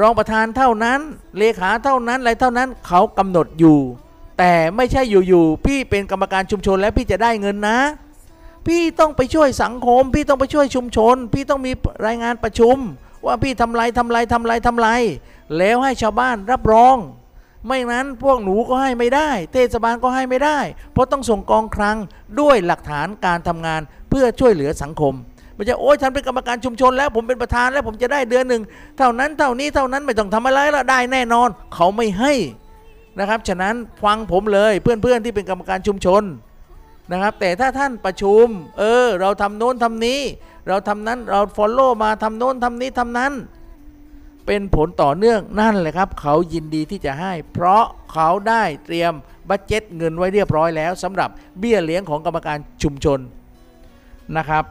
รองประธานเท่านั้นเลขาเท่านั้นอะไรเท่านั้นเขากำหนดอยู่แต่ไม่ใช่อยู่ๆพี่เป็นกรรมการชุมชนแล้วพี่จะได้เงินนะพี่ต้องไปช่วยสังคมพี่ต้องไปช่วยชุมชนพี่ต้องมีรายงานประชุมว่าพี่ทำไรแล้วให้ชาวบ้านรับรองไม่นั้นพวกหนูก็ให้ไม่ได้เทศบาลก็ให้ไม่ได้เพราะต้องส่งกองคลังด้วยหลักฐานการทำงานเพื่อช่วยเหลือสังคมไม่ใช่โอ๊ยฉันเป็นกรรมการชุมชนแล้วผมเป็นประธานแล้วผมจะได้เดือนหนึ่งเท่านั้นเท่านี้เท่านั้นไม่ต้องทำอะไรแล้วได้แน่นอนเขาไม่ให้นะครับฉะนั้นฟังผมเลยเพื่อนๆที่เป็นกรรมการชุมชนนะครับแต่ถ้าท่านประชุมเราทำโน้นทำนี้เราทำนั้นเรา follow มาทำโน้นทำนี้ทำนั้นเป็นผลต่อเนื่องนั่นแหละครับเขายินดีที่จะให้เพราะเขาได้เตรียมบัดเจ็ตเงินไว้เรียบร้อยแล้วสำหรับเบี้ยเลี้ยงของกรรมการชุมชนนะครับ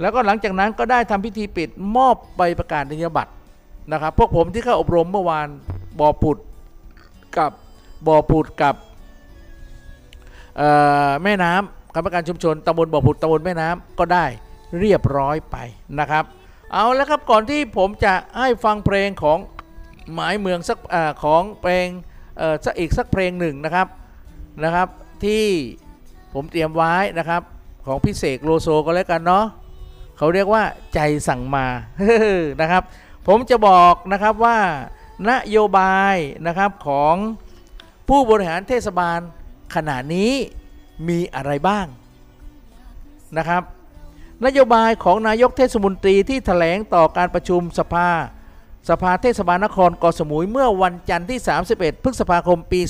แล้วก็หลังจากนั้นก็ได้ทำพิธีปิดมอบใบประกาศนียบัตรนะครับพวกผมที่เข้าอบรมเมื่อวานบ่อผุดกับแม่น้ำกรรมการชุมชนตำบลบ่อผุดตำบลแม่น้ำก็ได้เรียบร้อยไปนะครับเอาแล้วครับก่อนที่ผมจะให้ฟังเพลงของหมายเมืองสักของเพลงอีกสักเพลงหนึ่งนะครับที่ผมเตรียมไว้นะครับของพี่เสกโลโซก็แล้วกันเนาะเขาเรียกว่าใจสั่งมา นะครับผมจะบอกนะครับว่านโยบายนะครับของผู้บริหารเทศบาลขณะนี้มีอะไรบ้างนะครับนโยบายของนายกเทศมนตรีที่แถลงต่อการประชุมสภาเทศบาลนครเกาะสมุยเมื่อวันจันทร์ที่31พฤษภาคมปี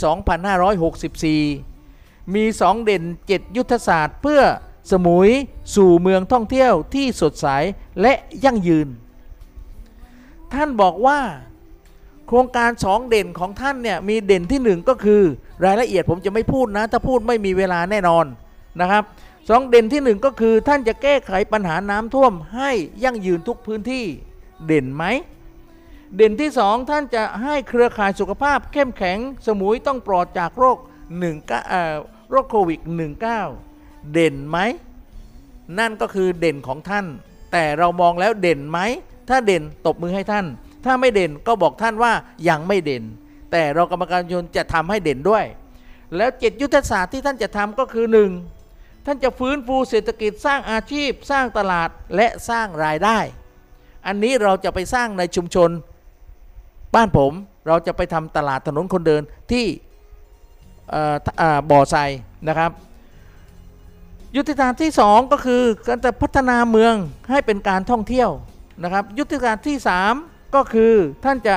2564มี2เด่น7ยุทธศาสตร์เพื่อสมุยสู่เมืองท่องเที่ยวที่สดใสและยั่งยืนท่านบอกว่าโครงการ2เด่นของท่านเนี่ยมีเด่นที่1ก็คือรายละเอียดผมจะไม่พูดนะถ้าพูดไม่มีเวลาแน่นอนนะครับ2เด่นที่1ก็คือท่านจะแก้ไขปัญหาน้ำท่วมให้ยั่งยืนทุกพื้นที่เด่นไหมเด่นที่2ท่านจะให้เครือข่ายสุขภาพเข้มแข็งสมุยต้องปลอดจากโรคโควิด-19 เด่นไหมนั่นก็คือเด่นของท่านแต่เรามองแล้วเด่นไหมถ้าเด่นตบมือให้ท่านถ้าไม่เด่นก็บอกท่านว่ายังไม่เด่นแต่เรากรรมการชนจะทำให้เด่นด้วยแล้ว7ยุทธศาสตร์ที่ท่านจะทำก็คือ1ท่านจะฟื้นฟูเศรษฐกิจสร้างอาชีพสร้างตลาดและสร้างรายได้อันนี้เราจะไปสร้างในชุมชนบ้านผมเราจะไปทำตลาดถนนคนเดินที่บ่อไซนะครับยุทธศาสตร์ที่2ก็คือการจะพัฒนาเมืองให้เป็นการท่องเที่ยวนะครับยุทธศาสตร์ที่3ก็คือท่านจะ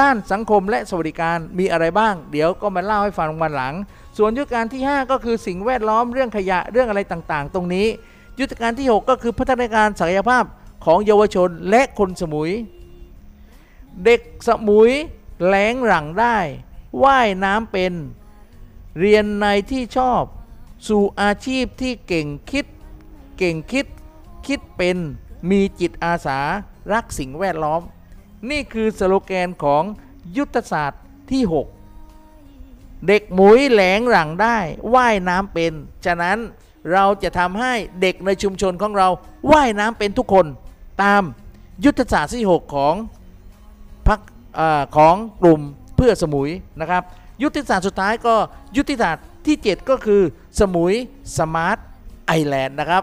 ด้านสังคมและสวัสดิการมีอะไรบ้างเดี๋ยวก็มาเล่าให้ฟังวันหลังส่วนยุทธการที่5ก็คือสิ่งแวดล้อมเรื่องขยะเรื่องอะไรต่างๆตรงนี้ยุทธการที่6ก็คือพัฒนาการศักยภาพของเยาวชนและคนสมุยเด็กสมุยแหลงหลังได้ว่ายน้ำเป็นเรียนในที่ชอบสู่อาชีพที่เก่งคิดเป็นมีจิตอาสารักสิ่งแวดล้อมนี่คือสโลแกนของยุทธศาสตร์ที่6เด็กหมุยแหลงหลังได้ว่ายน้ำเป็นฉะนั้นเราจะทำให้เด็กในชุมชนของเราว่ายน้ำเป็นทุกคนตามยุทธศาสตร์ที่6ของพรรคของกลุ่มเพื่อสมุยนะครับยุทธศาสตร์สุดท้ายก็ยุทธศาสตร์ที่7ก็คือสมุยสมาร์ทไอแลนด์นะครับ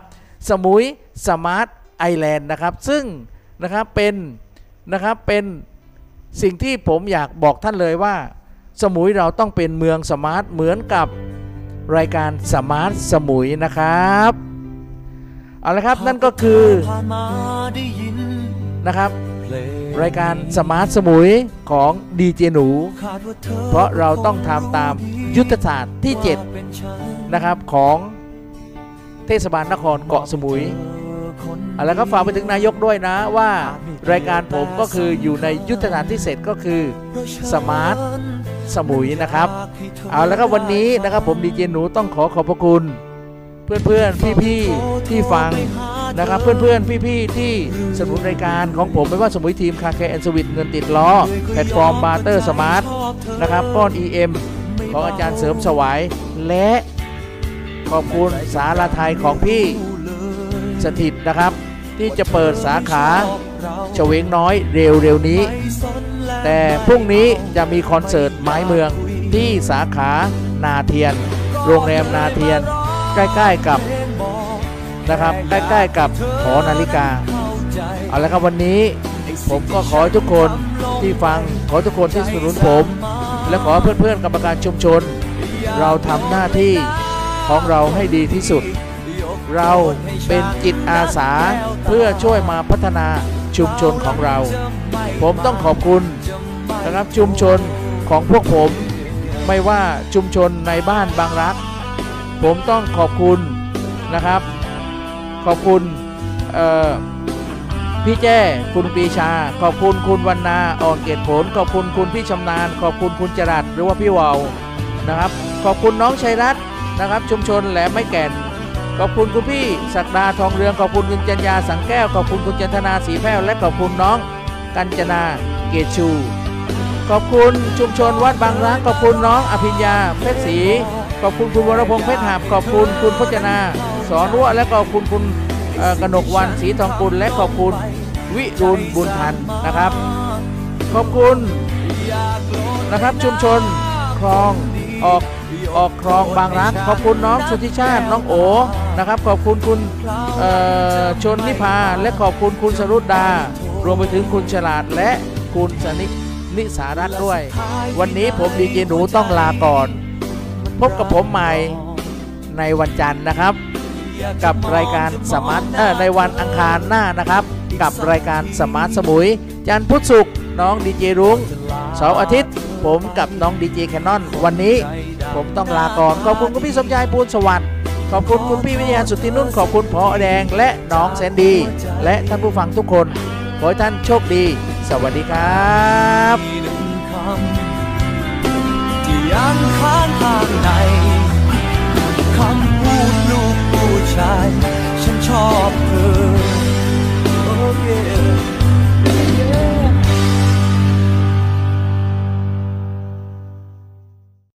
สมุยสมาร์ทไอแลนด์นะครับซึ่งนะครับเป็นสิ่งที่ผมอยากบอกท่านเลยว่าสมุยเราต้องเป็นเมืองสมาร์ทเหมือนกับรายการสมาร์ทสมุยนะครับเอาละครับนั่นก็คือนะครับรายการสมาร์ทสมุยของดีเจหนูเพราะเราต้องทำตามยุทธศาสตร์ที่7นะครับของเทศบาลนครเกาะสมุยเอาละครับฝากไปถึงนายกด้วยนะว่ารายการผมก็คืออยู่ในยุทธศาสตร์ที่เสร็จก็คือสมาร์ทสมุยนะครับเอาแล้วก็วันนี้นะครับผมดีเจหนูต้องขอบพระคุณเพื่อนๆพี่ๆที่ฟังนะครับเพื่อนๆพี่ๆที่สนับสนุนรายการของผมไม่ว่าสมุยทีมคาแคร์แอนด์สวิตเงินติดล้อแพลตฟอร์มบาร์เตอร์สมาร์ทนะครับก้อน EM ของอาจารย์เสริมสวายและ ขอบคุณศาลาไทยของพี่สถิตนะครับที่จะเปิดสาขาเฉวงน้อยเร็วๆนี้แต่พรุ่งนี้จะมีคอนเสิร์ตไม้เมืองที่สาขานาเทียนโรงแรมนาเทียนใกล้ๆกับนะครับใกล้ๆกับหอนาฬิกาเอาละครับวันนี้ผมก็ขอทุกคนที่ฟังขอทุกคนที่สนับสนุนผมและขอเพื่อนๆกรรมการชุมชนเราทำหน้าที่ของเราให้ดีที่สุดเราเป็นจิตอาสาเพื่อช่วยมาพัฒนาชุมชนของเราผมต้องขอบคุณนะครับชุมชนของพวกผมไม่ว่าชุมชนในบ้านบางรักผมต้องขอบคุณนะครับขอบคุณพี่แจ้คุณปีชาขอบคุณคุณวรรณาอ่อนเกตผลขอบคุณคุณพี่ชำนาญขอบคุณคุณจรัสหรือว่าพี่วาวนะครับขอบคุณน้องชัยรัตน์นะครับชุมชนแหลมไม้แก่นขอบคุณคุณพี่ศักดาทองเรืองขอบคุณคุณจัญญาสังแก้วขอบคุณคุณจันทนาสีแพ้วและขอบคุณน้องกัญจนาเกตชูขอบคุณชุมชนวัดบางรักขอบคุณน้องอภิญญาเพชรศรีขอบคุณคุณวรพงษ์เพชรหาบขอบคุณคุณพจนาสอนรั่วและขอบคุณคุณกนกวรรณศรีทองกุลและขอบคุณวิรุณบุญทันนะครับขอบคุณนะครับชุมชนคลองออกคลองบางรักขอบคุณน้องสุธิชาติน้องโอนะครับขอบคุณคุณชนนิพาและขอบคุณคุณสรุดดารวมไปถึงคุณฉลาดและคุณสนิกนิสารัตน์ด้วยวันนี้ผมดีเจหนูต้องลาก่อนพบกับผมใหม่ในวันจันทร์นะครับกับรายการสมาร์ทในวันอังคารหน้านะครับกับรายการสมาร์ทสมุยจันทร์พุธศุกร์น้องดีเจรุ้งเสาร์อาทิตย์ผมกับน้องดีเจแคนนอนวันนี้ผมต้องลาก่อนขอบคุณคุณพี่สมชายปูนสวัสดิ์ขอบคุณคุณพี่วิทยาสุทธินุ่นขอบคุณผอ.แดงและน้องแสนดีและท่านผู้ฟังทุกคนขอให้ท่านโชคดีสวัสดีครับ